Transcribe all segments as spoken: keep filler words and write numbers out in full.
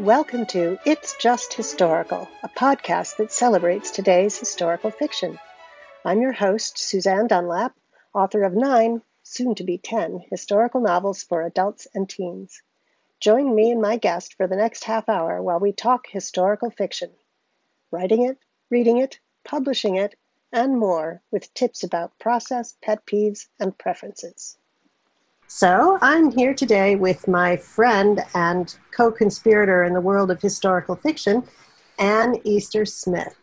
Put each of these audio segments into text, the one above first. Welcome to It's Just Historical, a podcast that celebrates today's historical fiction. I'm your host, Suzanne Dunlap, author of nine, soon to be ten, historical novels for adults and teens. Join me and my guest for the next half hour while we talk historical fiction, writing it, reading it, publishing it, and more, with tips about process, pet peeves, and preferences. So I'm here today with my friend and co-conspirator in the world of historical fiction, Anne Easter Smith.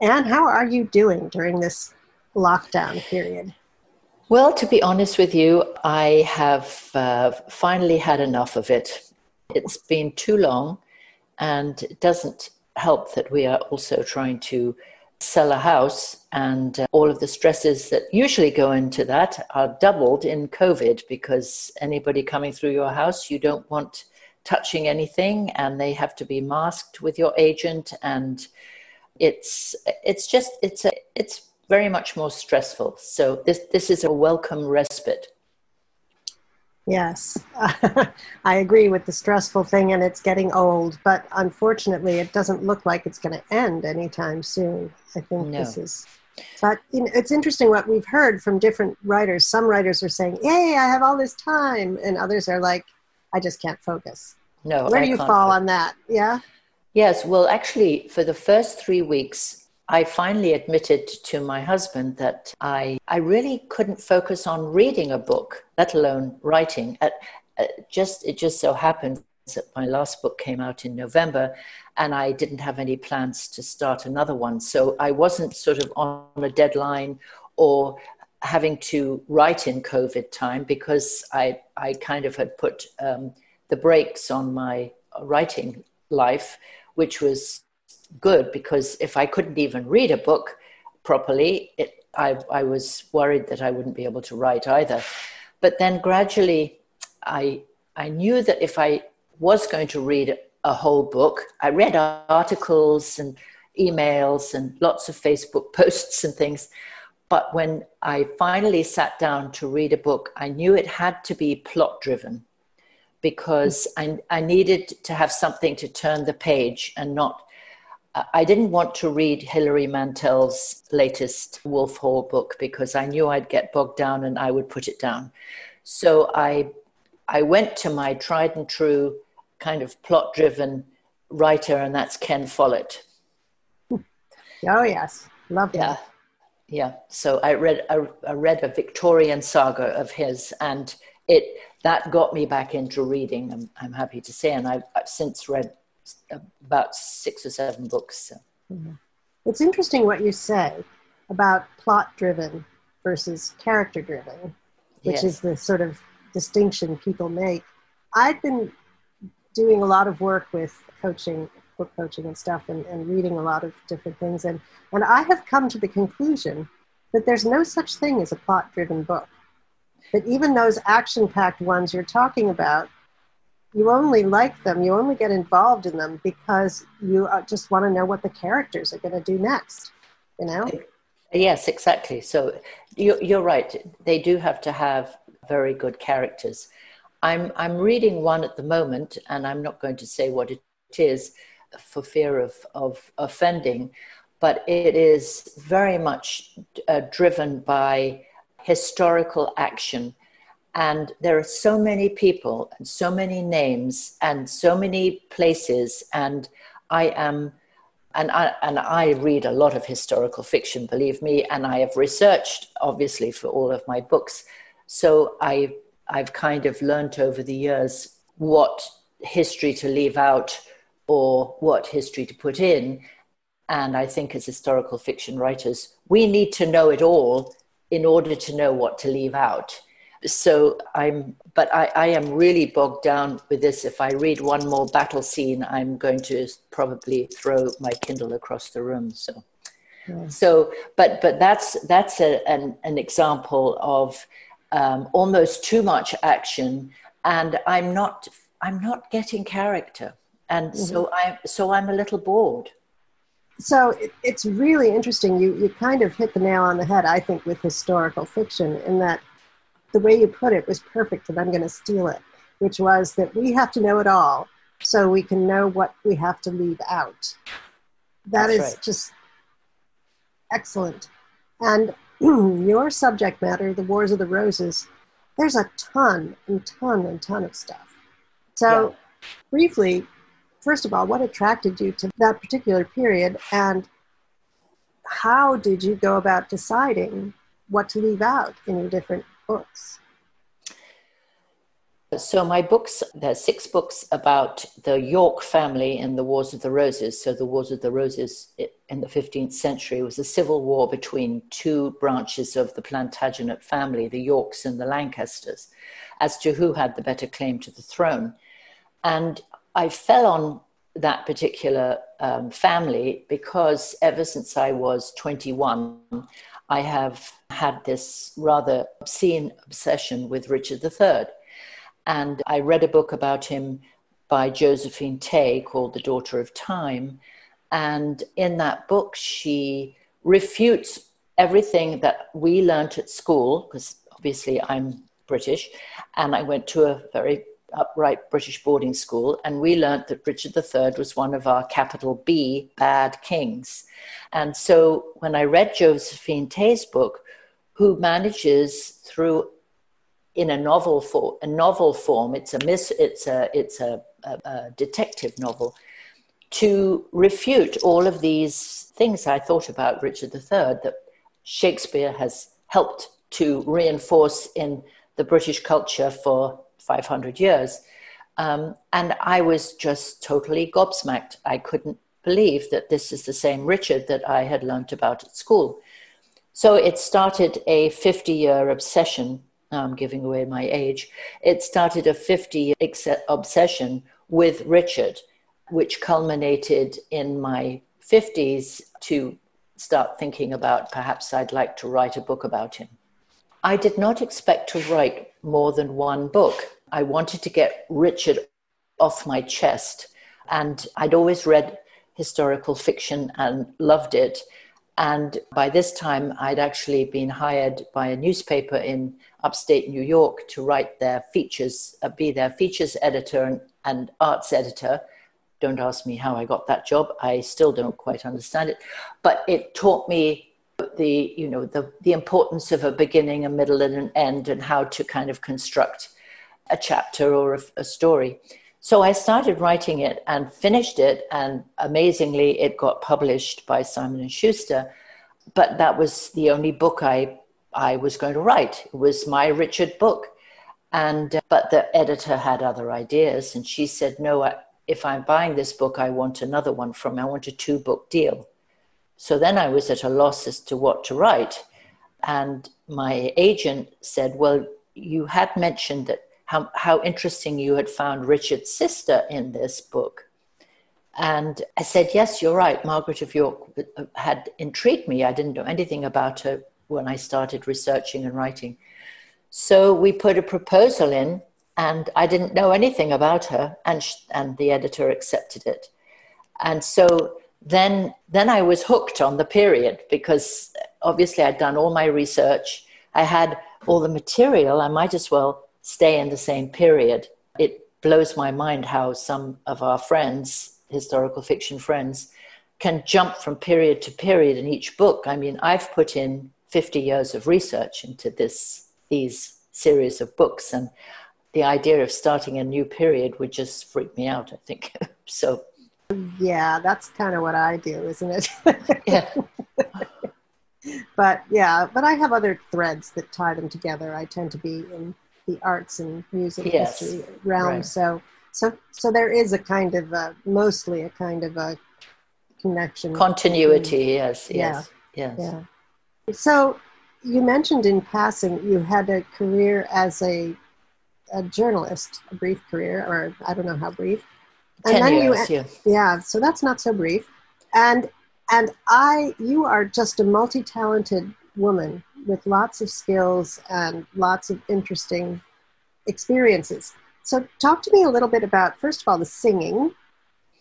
Anne, how are you doing during this lockdown period? Well, to be honest with you, I have uh, finally had enough of it. It's been too long, and it doesn't help that we are also trying to sell a house, and uh, all of the stresses that usually go into that are doubled in COVID, because anybody coming through your house, you don't want touching anything, and they have to be masked with your agent, and it's it's just it's a, it's very much more stressful. So this this is a welcome respite. Yes, I agree with the stressful thing, and it's getting old, but unfortunately it doesn't look like it's going to end anytime soon. I think no. this is, but you know, it's interesting what we've heard from different writers. Some writers are saying, yay, I have all this time, and others are like, I just can't focus. No, Where I do you fall focus. on that? Yeah? Yes, well, actually, for the first three weeks, I finally admitted to my husband that I I really couldn't focus on reading a book, let alone writing. At, at just It just so happened that my last book came out in November, and I didn't have any plans to start another one. So I wasn't sort of on a deadline or having to write in COVID time, because I, I kind of had put um, the brakes on my writing life, which was good, because if I couldn't even read a book properly, it, I, I was worried that I wouldn't be able to write either. But then gradually, I I knew that if I was going to read a whole book, I read articles and emails and lots of Facebook posts and things. But when I finally sat down to read a book, I knew it had to be plot-driven, because I, I needed to have something to turn the page and not... I didn't want to read Hilary Mantel's latest Wolf Hall book, because I knew I'd get bogged down and I would put it down. So I I went to my tried and true kind of plot-driven writer, and that's Ken Follett. Oh, yes. Love that. Yeah. yeah. So I read, I, I read a Victorian saga of his, and it that got me back into reading, I'm, I'm happy to say, and I've, I've since read about six or seven books. So. Mm-hmm. It's interesting what you say about plot-driven versus character-driven, which yes. is the sort of distinction people make. I've been doing a lot of work with coaching, book coaching and stuff, and, and reading a lot of different things, and, and I have come to the conclusion that there's no such thing as a plot-driven book. That even those action-packed ones you're talking about, you only like them, you only get involved in them because you just want to know what the characters are going to do next, you know? Yes, exactly. So you're right. They do have to have very good characters. I'm I'm reading one at the moment, and I'm not going to say what it is for fear of, of offending, but it is very much uh, driven by historical action. And there are so many people and so many names and so many places. And I am, and I, and I read a lot of historical fiction, believe me. And I have researched, obviously, for all of my books. So I, I've kind of learnt over the years what history to leave out or what history to put in. And I think as historical fiction writers, we need to know it all in order to know what to leave out. So I'm, but I, I am really bogged down with this. If I read one more battle scene, I'm going to probably throw my Kindle across the room. So, yeah. so, but but that's that's a, an an example of um, almost too much action, and I'm not I'm not getting character, and mm-hmm. so I so I'm a little bored. So it, it's really interesting. You you kind of hit the nail on the head, I think, with historical fiction, in that the way you put it was perfect, and I'm going to steal it, which was that we have to know it all so we can know what we have to leave out. That That's is right. just excellent. And your subject matter, the Wars of the Roses, there's a ton and ton and ton of stuff. So yeah. briefly, first of all, what attracted you to that particular period, and how did you go about deciding what to leave out in your different books? So my books, there are six books about the York family and the Wars of the Roses. So the Wars of the Roses in the fifteenth century was a civil war between two branches of the Plantagenet family, the Yorks and the Lancasters, as to who had the better claim to the throne. And I fell on that particular um, family because ever since I was twenty-one, I have had this rather obscene obsession with Richard the Third. And I read a book about him by Josephine Tay called The Daughter of Time. And in that book, she refutes everything that we learnt at school, because obviously I'm British, and I went to a very upright British boarding school, and we learnt that Richard the Third was one of our capital B bad kings. And so when I read Josephine Tay's book, who manages through in a novel for a novel form, it's a miss, it's a it's a, a, a detective novel, to refute all of these things I thought about Richard the Third that Shakespeare has helped to reinforce in the British culture for five hundred years. Um, and I was just totally gobsmacked. I couldn't believe that this is the same Richard that I had learnt about at school. So it started a fifty-year obsession. Now I'm giving away my age. It started a fifty-year ex- obsession with Richard, which culminated in my fifties to start thinking about perhaps I'd like to write a book about him. I did not expect to write more than one book. I wanted to get Richard off my chest. And I'd always read historical fiction and loved it. And by this time, I'd actually been hired by a newspaper in upstate New York to write their features, uh, be their features editor and, and arts editor. Don't ask me how I got that job. I still don't quite understand it. But it taught me the you know the the importance of a beginning, a middle, and an end, and how to kind of construct a chapter or a, a story. So I started writing it and finished it, and amazingly it got published by Simon and Schuster. But that was the only book I I was going to write. It was my Richard book, and uh, but the editor had other ideas, and she said, no, I, if I'm buying this book, I want another one from I want a two book deal. So then I was at a loss as to what to write. And my agent said, well, you had mentioned that how, how interesting you had found Richard's sister in this book. And I said, yes, you're right. Margaret of York had intrigued me. I didn't know anything about her when I started researching and writing. So we put a proposal in, and I didn't know anything about her, and, sh- and the editor accepted it. And so Then, then I was hooked on the period, because obviously I'd done all my research. I had all the material. I might as well stay in the same period. It blows my mind how some of our friends, historical fiction friends, can jump from period to period in each book. I mean, I've put in fifty years of research into this, these series of books, and the idea of starting a new period would just freak me out, I think. So. Yeah, that's kind of what I do, isn't it? Yeah. But yeah, but I have other threads that tie them together. I tend to be in the arts and music yes. history realm, right. so so so there is a kind of a, mostly a kind of a connection, continuity. Between, yes, yes, yeah, yes. Yeah. So you mentioned in passing you had a career as a a journalist, a brief career, or I don't know how brief. And Ten then years, you, yeah. yeah, so that's not so brief. And and I, you are just a multi-talented woman with lots of skills and lots of interesting experiences. So talk to me a little bit about, first of all, the singing,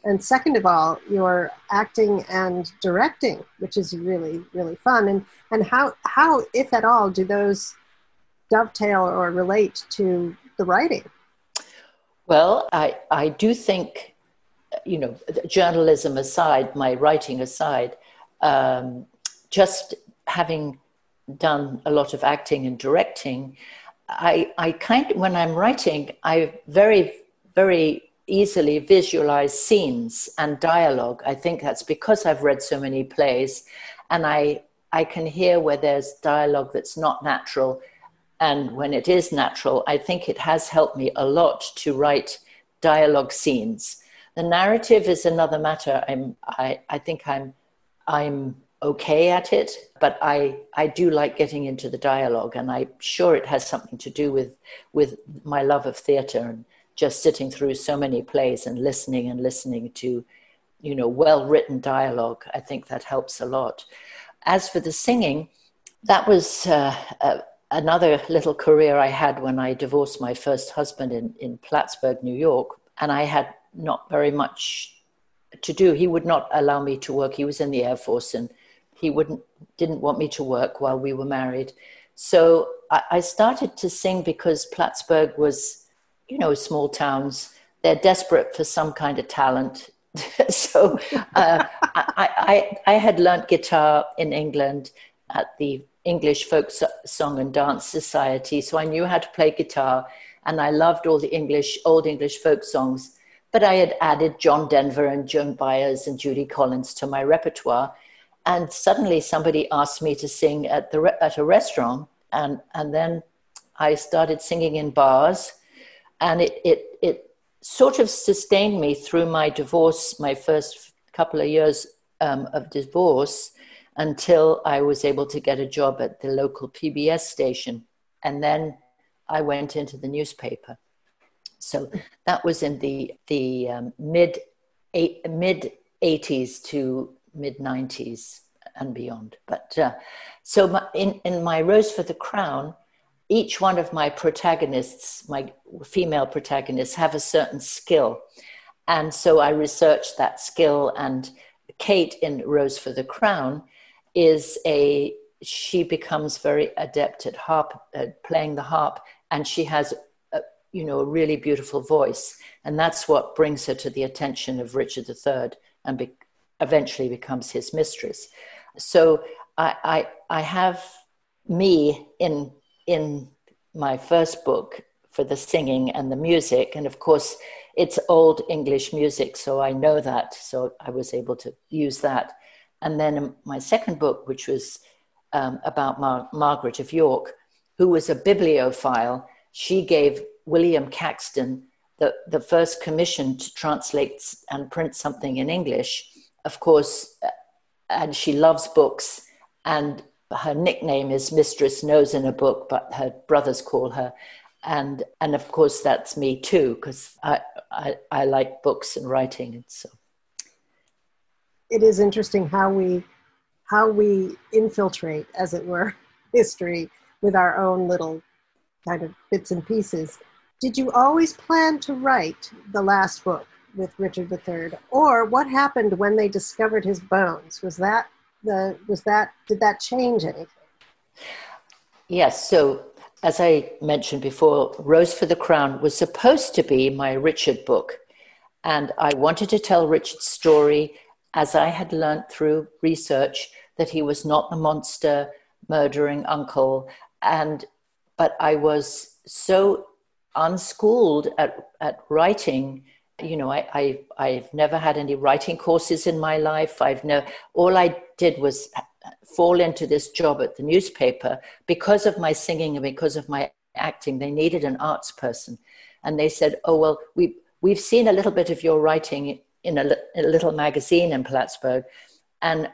and second of all, your acting and directing, which is really, really fun. And, and how, how, if at all, do those dovetail or relate to the writing? Well, I, I do think you know, journalism aside, my writing aside, um, just having done a lot of acting and directing, I, I kind of, when I'm writing, I very, very easily visualize scenes and dialogue. I think that's because I've read so many plays, and I, I can hear where there's dialogue that's not natural. And when it is natural, I think it has helped me a lot to write dialogue scenes. The narrative is another matter. I'm, I, I think I'm, I'm okay at it, but I, I do like getting into the dialogue, and I'm sure it has something to do with, with my love of theater and just sitting through so many plays and listening and listening to, you know, well-written dialogue. I think that helps a lot. As for the singing, that was uh, uh, another little career I had when I divorced my first husband in, in Plattsburgh, New York, and I had not very much to do. He would not allow me to work. He was in the Air Force, and he wouldn't, didn't want me to work while we were married. So I, I started to sing because Plattsburgh was, you know, small towns. They're desperate for some kind of talent. So uh, I, I, I had learned guitar in England at the English Folk Song and Dance Society. So I knew how to play guitar, and I loved all the English, old English folk songs. But I had added John Denver and Joan Byers and Judy Collins to my repertoire. And suddenly somebody asked me to sing at, the re at a restaurant. And, and then I started singing in bars. And it, it, it sort of sustained me through my divorce, my first couple of years um, of divorce, until I was able to get a job at the local P B S station. And then I went into the newspaper. So that was in the, the um, mid, eight, mid eighties to mid nineties and beyond. But uh, so my, in, in my Rose for the Crown, each one of my protagonists, my female protagonists, have a certain skill. And so I researched that skill, and Kate in Rose for the Crown is a, she becomes very adept at harp, uh, playing the harp, and she has, a, you know, a really beautiful voice. And that's what brings her to the attention of Richard the Third and be, eventually becomes his mistress. So I, I, I have me in, in my first book for the singing and the music. And of course, it's old English music, so I know that. So I was able to use that. And then my second book, which was um, about Mar Margaret of York, who was a bibliophile, she gave William Caxton the, the first commission to translate and print something in English, of course, and she loves books. And her nickname is Mistress Nose in a Book, but her brothers call her. And, and of course, that's me too, because I, I, I like books and writing. And so it is interesting how we, how we infiltrate, as it were, history with our own little kind of bits and pieces. Did you always plan to write the last book with Richard the Third? Or what happened when they discovered his bones? Was that the, was that, did that change anything? Yes. So as I mentioned before, Rose for the Crown was supposed to be my Richard book. And I wanted to tell Richard's story, as I had learned through research that he was not the monster murdering uncle. And, but I was so unschooled at, at writing. You know, I, I, I've never had any writing courses in my life. I've no, all I did was fall into this job at the newspaper because of my singing and because of my acting. They needed an arts person. And they said, oh, well, we, we've seen a little bit of your writing in a, in a little magazine in Plattsburgh, and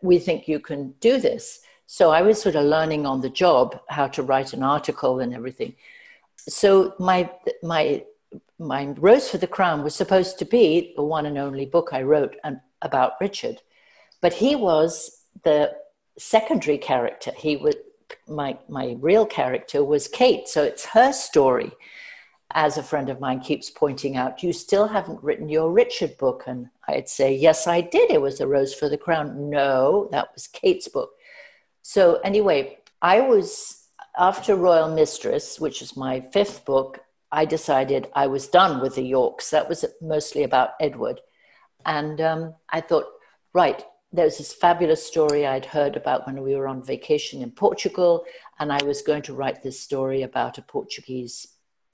we think you can do this. So I was sort of learning on the job how to write an article and everything. So my, my, my Rose for the Crown was supposed to be the one and only book I wrote and about Richard, but he was the secondary character. He was my, my real character was Kate. So it's her story. As a friend of mine keeps pointing out, you still haven't written your Richard book. And I'd say, yes, I did. It was the Rose for the Crown. No, that was Kate's book. So anyway, I was after Royal Mistress, which is my fifth book, I decided I was done with the Yorks. That was mostly about Edward. And um, I thought, right, there's this fabulous story I'd heard about when we were on vacation in Portugal, and I was going to write this story about a Portuguese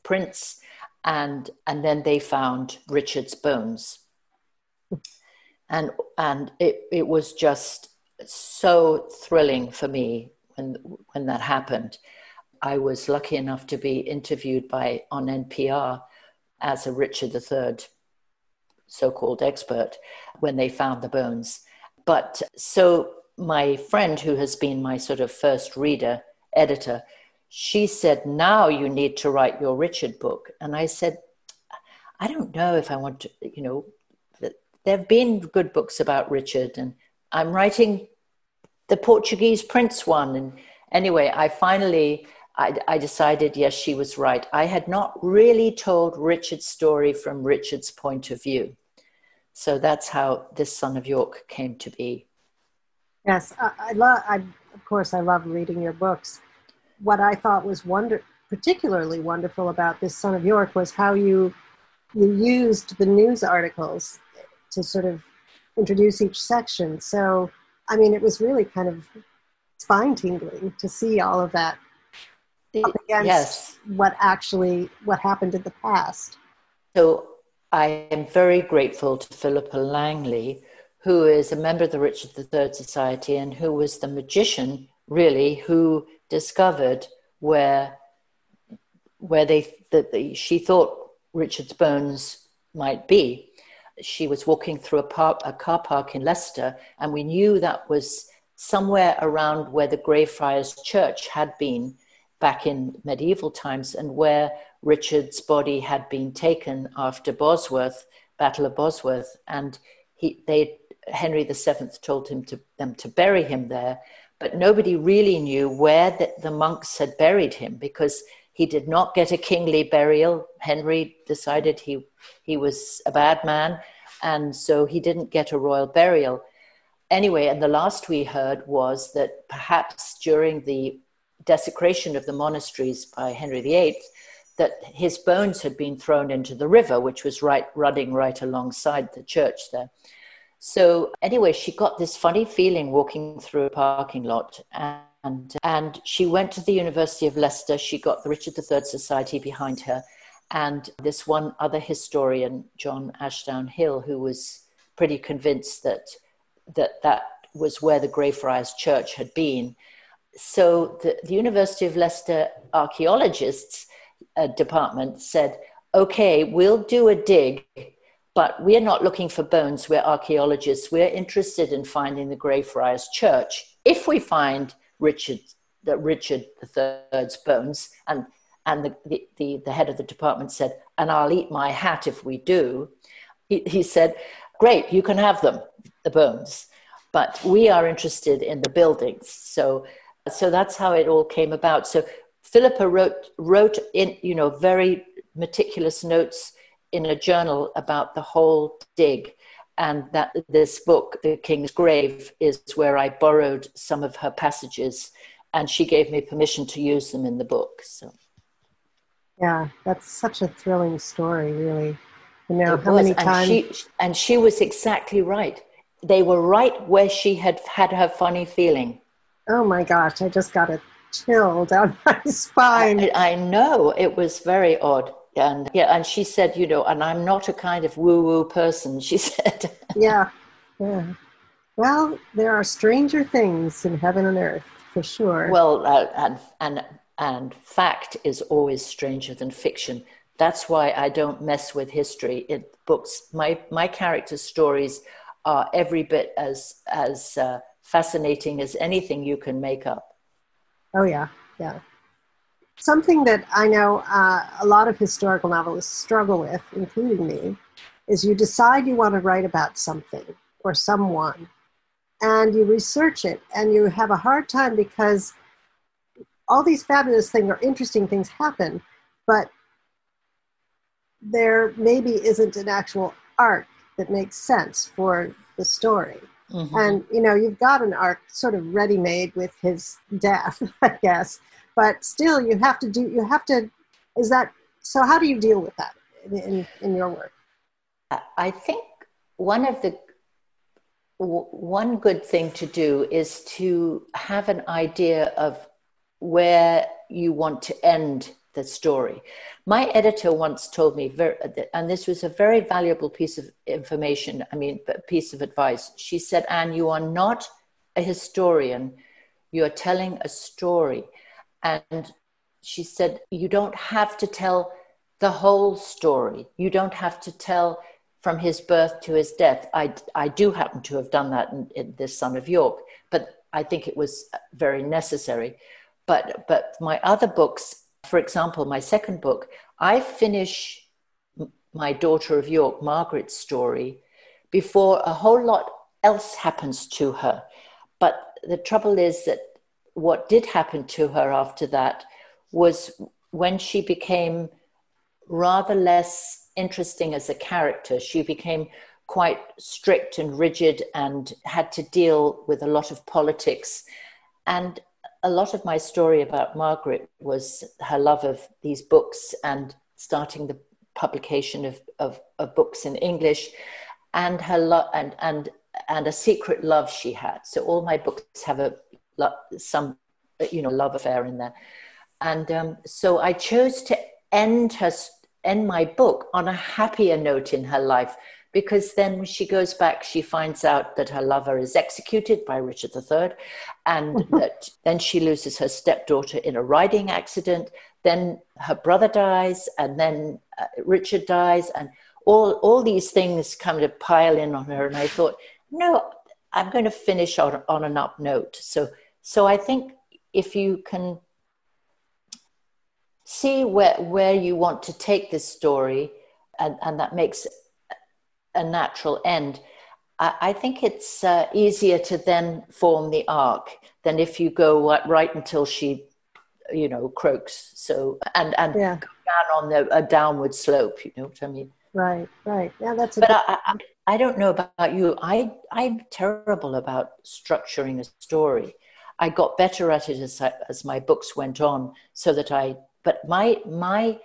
prince, and and then they found Richard's bones. And and it, it was just so thrilling for me when when that happened. I was lucky enough to be interviewed by on N P R as a Richard the third so-called expert when they found the bones. But so my friend, who has been my sort of first reader, editor, she said, now you need to write your Richard book. And I said, I don't know if I want to, you know, there have been good books about Richard, and I'm writing the Portuguese prince one. And anyway, I finally, I, I decided, yes, she was right. I had not really told Richard's story from Richard's point of view. So that's how This Son of York came to be. Yes, I, I love, I, of course, I love reading your books. What I thought was wonder, particularly wonderful about This Son of York was how you, you used the news articles to sort of introduce each section. So, I mean, it was really kind of spine-tingling to see all of that up against yes. what actually, what happened in the past. So I am very grateful to Philippa Langley, who is a member of the Richard the third Society and who was the magician, really, who discovered where, where they, that the, she thought Richard's bones might be. She was walking through a, park, a car park in Leicester, and we knew that was somewhere around where the Greyfriars Church had been back in medieval times, and where Richard's body had been taken after Bosworth, Battle of Bosworth, and he, they, Henry the seventh told him to, them to bury him there, but nobody really knew where the, the monks had buried him, because he did not get a kingly burial. Henry decided he, he was a bad man, and so he didn't get a royal burial. Anyway, and the last we heard was that perhaps during the desecration of the monasteries by Henry the eighth, that his bones had been thrown into the river, which was right running right alongside the church there. So anyway, she got this funny feeling walking through a parking lot, and And, and she went to the University of Leicester. She got the Richard the third Society behind her, and this one other historian, John Ashdown Hill, who was pretty convinced that that, that was where the Greyfriars Church had been. So the, the University of Leicester archaeologists uh, department said, okay, we'll do a dig, but we're not looking for bones, we're archaeologists. We're interested in finding the Greyfriars Church. If we find Richard, that Richard the third's bones, and and the, the, the, the head of the department said, and I'll eat my hat if we do. He, he said, great, you can have them, the bones, but we are interested in the buildings. So, so that's how it all came about. So Philippa wrote wrote in, you know, very meticulous notes in a journal about the whole dig. And that this book, The King's Grave, is where I borrowed some of her passages, and she gave me permission to use them in the book. So, yeah, that's such a thrilling story, really. You know, it how was, many times? And she, and she was exactly right. They were right where she had had her funny feeling. Oh my gosh! I just got a chill down my spine. I, I know, it was very odd. And yeah, and she said, you know, and I'm not a kind of woo-woo person, she said. yeah, yeah. Well, there are stranger things in heaven and earth, for sure. Well, uh, and, and, and fact is always stranger than fiction. That's why I don't mess with history in books. My, my character's stories are every bit as, as uh, fascinating as anything you can make up. Oh, yeah, yeah. Something that I know uh, a lot of historical novelists struggle with, including me, is you decide you want to write about something or someone, and you research it, and you have a hard time because all these fabulous things or interesting things happen, but there maybe isn't an actual arc that makes sense for the story. Mm-hmm. And, you know, you've got an arc sort of ready-made with his death, I guess. But still, you have to do, you have to, is that, so how do you deal with that in, in your work? I think one of the one good thing to do is to have an idea of where you want to end the story. My editor once told me, very, and this was a very valuable piece of information, I mean, piece of advice. She said, Anne, you are not a historian. You are telling a story. And she said, you don't have to tell the whole story. You don't have to tell from his birth to his death. I, I do happen to have done that in, in This Son of York, but I think it was very necessary. But, but my other books, for example, my second book, I finish my Daughter of York, Margaret's story, before a whole lot else happens to her. But the trouble is that what did happen to her after that was when she became rather less interesting as a character. She became quite strict and rigid and had to deal with a lot of politics. And a lot of my story about Margaret was her love of these books and starting the publication of, of, of books in English, and her love and, and, and a secret love she had. So all my books have a some, you know, love affair in there. And um, so I chose to end her, end my book on a happier note in her life, because then when she goes back, she finds out that her lover is executed by Richard the Third, and that then she loses her stepdaughter in a riding accident. Then her brother dies, and then uh, Richard dies, and all all these things kind of pile in on her. And I thought, no, I'm going to finish on on an up note. So so I think if you can see where where you want to take this story, and and that makes a natural end, I, I think it's uh, easier to then form the arc than if you go right until she, you know, croaks. So and and yeah. go down on the, a downward slope. You know what I mean? Right, right. Yeah, that's. A but good- I, I, I don't know about you. I I'm terrible about structuring a story. I got better at it as I, as my books went on, so that I. But my my.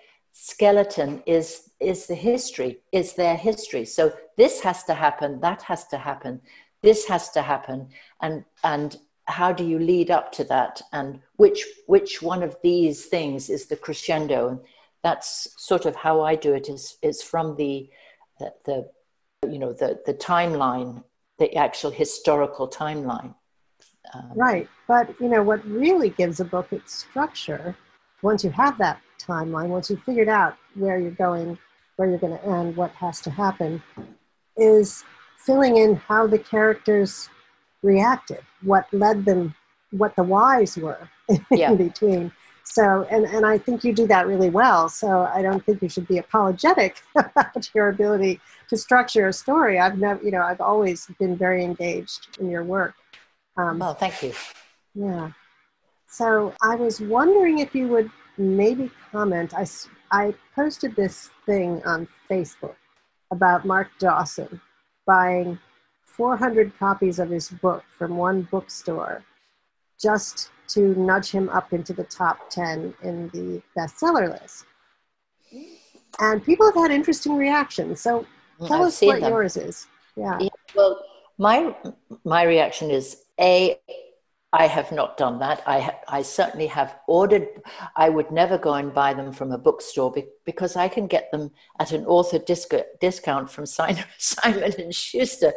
skeleton is is the history, is their history. So this has to happen, that has to happen, this has to happen, and and how do you lead up to that, and which which one of these things is the crescendo? And that's sort of how I do it, is is from the the, the you know the the timeline, the actual historical timeline. Um, right, but you know what really gives a book its structure, once you have that timeline, once you've figured out where you're going, where you're going to end, what has to happen, is filling in how the characters reacted, what led them, what the whys were yeah. in between. So, and, and I think you do that really well. So I don't think you should be apologetic about your ability to structure a story. I've never, you know, I've always been very engaged in your work. Um, oh, thank you. Yeah. So I was wondering if you would maybe comment. I, I posted this thing on Facebook about Mark Dawson buying four hundred copies of his book from one bookstore just to nudge him up into the top ten in the bestseller list. And people have had interesting reactions. So tell I've us what them. yours is. Yeah. yeah. Well, my my reaction is a. I have not done that. I ha- I certainly have ordered. I would never go and buy them from a bookstore be- because I can get them at an author disc- discount from Simon, Simon and Schuster.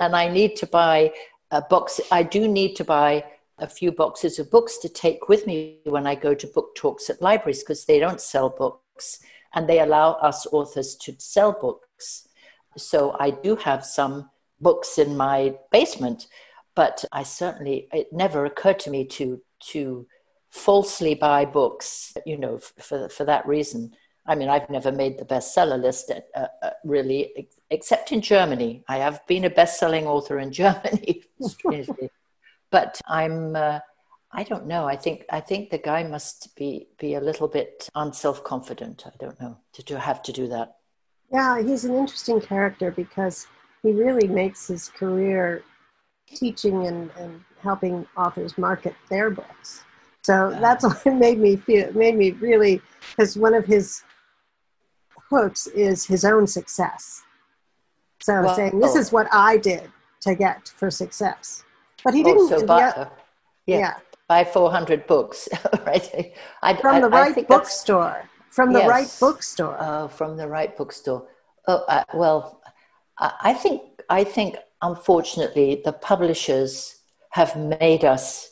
And I need to buy a box. I do need to buy a few boxes of books to take with me when I go to book talks at libraries, because they don't sell books and they allow us authors to sell books. So I do have some books in my basement. But I certainly, it never occurred to me to to falsely buy books, you know, for for that reason. I mean, I've never made the bestseller list, uh, uh, really, except in Germany. I have been a best-selling author in Germany, strangely. But I'm, uh, I don't know. I think I think the guy must be be a little bit unself-confident. I don't know to, to have to do that. Yeah, he's an interesting character because he really makes his career teaching and, and helping authors market their books. So yeah. that's what made me feel, made me really, because one of his hooks is his own success. So wow. saying, this is what I did to get for success. But he didn't. Also by, uh, yeah, yeah. Buy four hundred books. Right? I, from I, the right I think bookstore. From the yes. right bookstore. Oh, from the right bookstore. Oh, I, well, I, I think, I think, unfortunately, the publishers have made us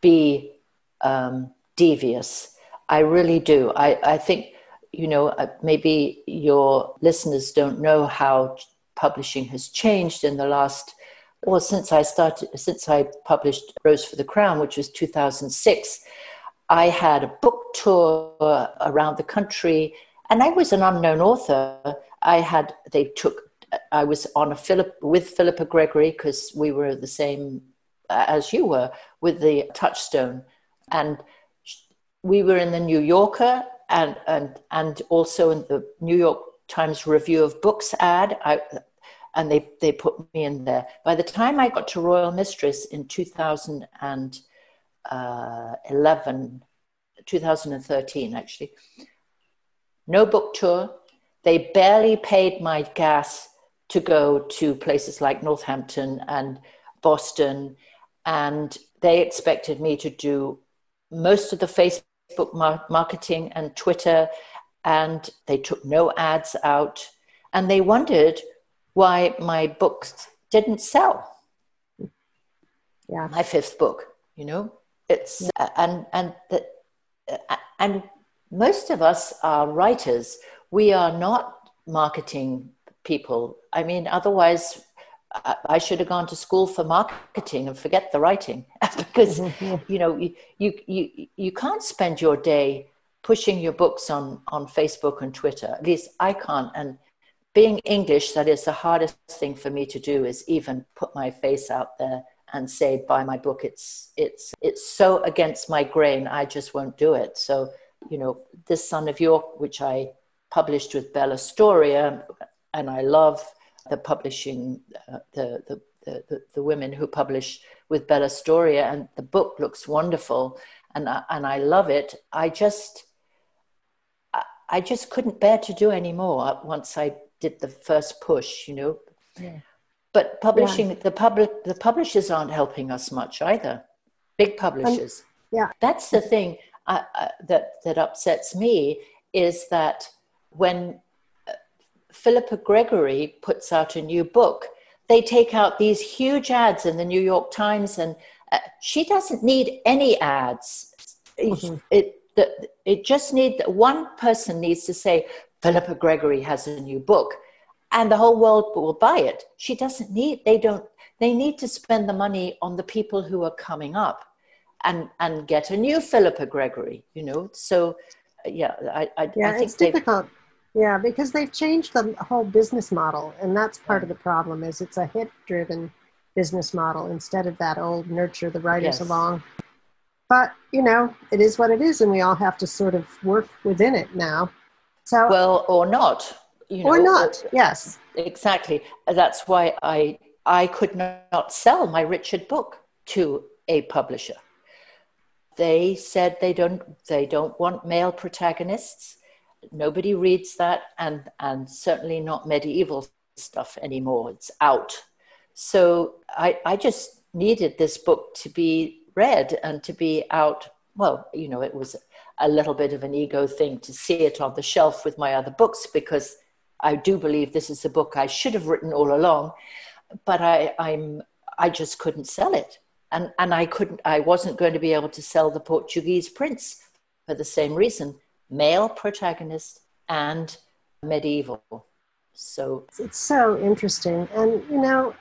be um, devious. I really do. I, I think, you know, maybe your listeners don't know how publishing has changed in the last, well, since I started, since I published Rose for the Crown, which was two thousand six, I had a book tour around the country, and I was an unknown author. I had, they took, I was on a Philip with Philippa Gregory, because we were the same as you were with the Touchstone, and we were in the New Yorker and and and also in the New York Times Review of Books ad. I, and they they put me in there. By the time I got to Royal Mistress in two thousand eleven, two thousand thirteen actually, no book tour. They barely paid my gas to go to places like Northampton and Boston, and they expected me to do most of the Facebook mar- marketing and Twitter, and they took no ads out, and they wondered why my books didn't sell. Yeah, my fifth book, you know, it's yeah. uh, and and the, uh, and most of us are writers. We are not marketing people. I mean, otherwise, I should have gone to school for marketing and forget the writing, because you know you, you you can't spend your day pushing your books on on Facebook and Twitter. At least I can't. And being English, that is the hardest thing for me to do, is even put my face out there and say, buy my book. It's it's it's so against my grain. I just won't do it. So you know, This Son of York, which I published with Bella Storia, and I love the publishing, uh, the, the the the women who publish with Bella Storia, and the book looks wonderful, and I, and I love it. I just I, I just couldn't bear to do any more once I did the first push, you know. Yeah. But publishing, yeah. the public, the publishers aren't helping us much either. Big publishers. Um, yeah, that's the thing I, I, that that upsets me, is that when Philippa Gregory puts out a new book, they take out these huge ads in the New York Times, and uh, she doesn't need any ads. Mm-hmm. It, it, it just needs, one person needs to say, Philippa Gregory has a new book, and the whole world will buy it. She doesn't need, they don't, they need to spend the money on the people who are coming up and, and get a new Philippa Gregory, you know? So yeah, I, I, yeah, I think it's difficult. Yeah, because they've changed the whole business model, and that's part of the problem, is it's a hit-driven business model instead of that old nurture the writers yes. along. But, you know, it is what it is, and we all have to sort of work within it now. So well, or not. You or know, not, or, yes. Exactly. That's why I, I could not sell my Richard book to a publisher. They said they don't, they don't want male protagonists. Nobody reads that, and and certainly not medieval stuff anymore. It's out. So I, I just needed this book to be read and to be out. Well, you know, it was a little bit of an ego thing to see it on the shelf with my other books, because I do believe this is a book I should have written all along, but I, I'm I just couldn't sell it. And and I couldn't I wasn't going to be able to sell The Portuguese Prince for the same reason. Male protagonist and medieval. So it's so interesting. And you know,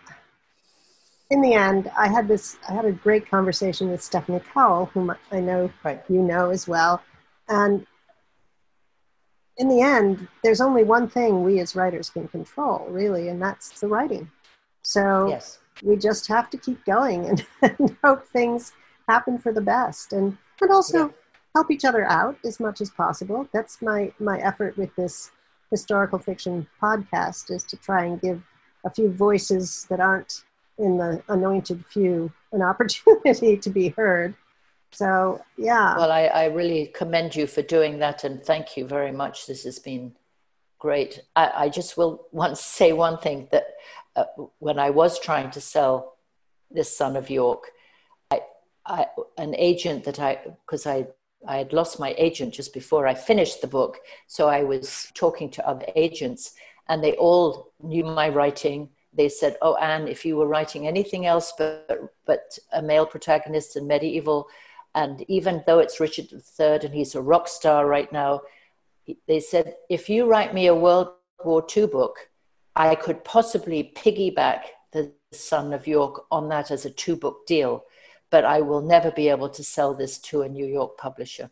in the end, I had this I had a great conversation with Stephanie Cowell, whom I know right. you know as well. And in the end, there's only one thing we as writers can control, really, and that's the writing. So yes. we just have to keep going and, and hope things happen for the best. And and also yeah. help each other out as much as possible. That's my, my effort with this historical fiction podcast, is to try and give a few voices that aren't in the anointed few an opportunity to be heard. So, yeah. Well, I, I really commend you for doing that, and thank you very much. This has been great. I, I just will once say one thing, that uh, when I was trying to sell This Son of York, I, I, an agent that I, because I, I had lost my agent just before I finished the book. So I was talking to other agents and they all knew my writing. They said, oh, Anne, if you were writing anything else but, but a male protagonist and medieval, and even though it's Richard the Third and he's a rock star right now, they said, if you write me a World War Two book, I could possibly piggyback The Son of York on that as a two-book deal, but I will never be able to sell this to a New York publisher.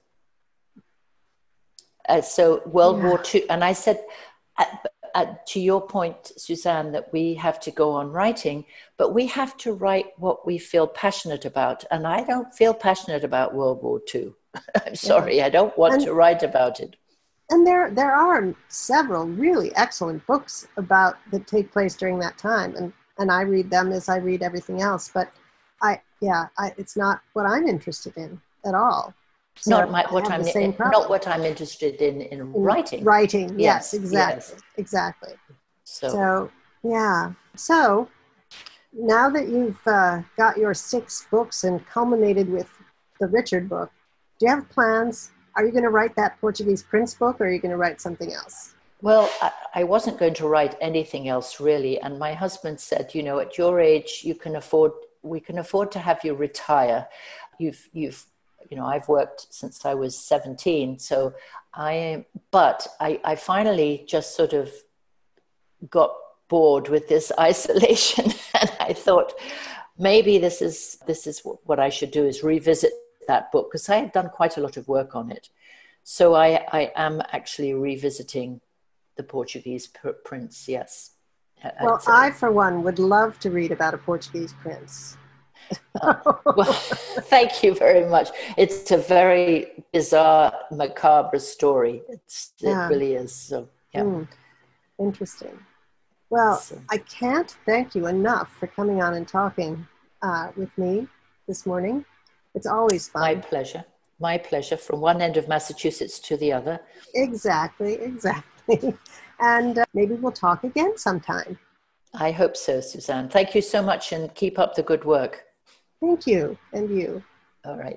Uh, so World yeah. War Two, and I said, uh, uh, to your point, Suzanne, that we have to go on writing, but we have to write what we feel passionate about. And I don't feel passionate about World War Two. I'm sorry, yeah. I don't want and, to write about it. And there, there are several really excellent books about that take place during that time, and and I read them as I read everything else. But I, yeah, I, it's not what I'm interested in at all. So not my, what I'm in, not what I'm interested in in, in writing. Writing, yes, yes exactly, yes. exactly. So. so, yeah. So now that you've uh, got your six books and culminated with the Richard book, do you have plans? Are you going to write that Portuguese Prince book, or are you going to write something else? Well, I wasn't going to write anything else, really. And my husband said, you know, at your age, you can afford, we can afford to have you retire. You've, you've, you know, I've worked since I was seventeen. So I am, but I, I finally just sort of got bored with this isolation. And I thought maybe this is, this is what I should do, is revisit that book, because I had done quite a lot of work on it. So I, I am actually revisiting The Portuguese Prince, yes. Well, I, for one, would love to read about a Portuguese prince. uh, well, thank you very much. It's a very bizarre, macabre story. It's, yeah. It really is. So, yeah. Mm. Interesting. Well, so. I can't thank you enough for coming on and talking uh, with me this morning. It's always fun. My pleasure. My pleasure, from one end of Massachusetts to the other. Exactly, exactly. And uh, maybe we'll talk again sometime. I hope so, Suzanne. Thank you so much, and keep up the good work. Thank you, and you. All right.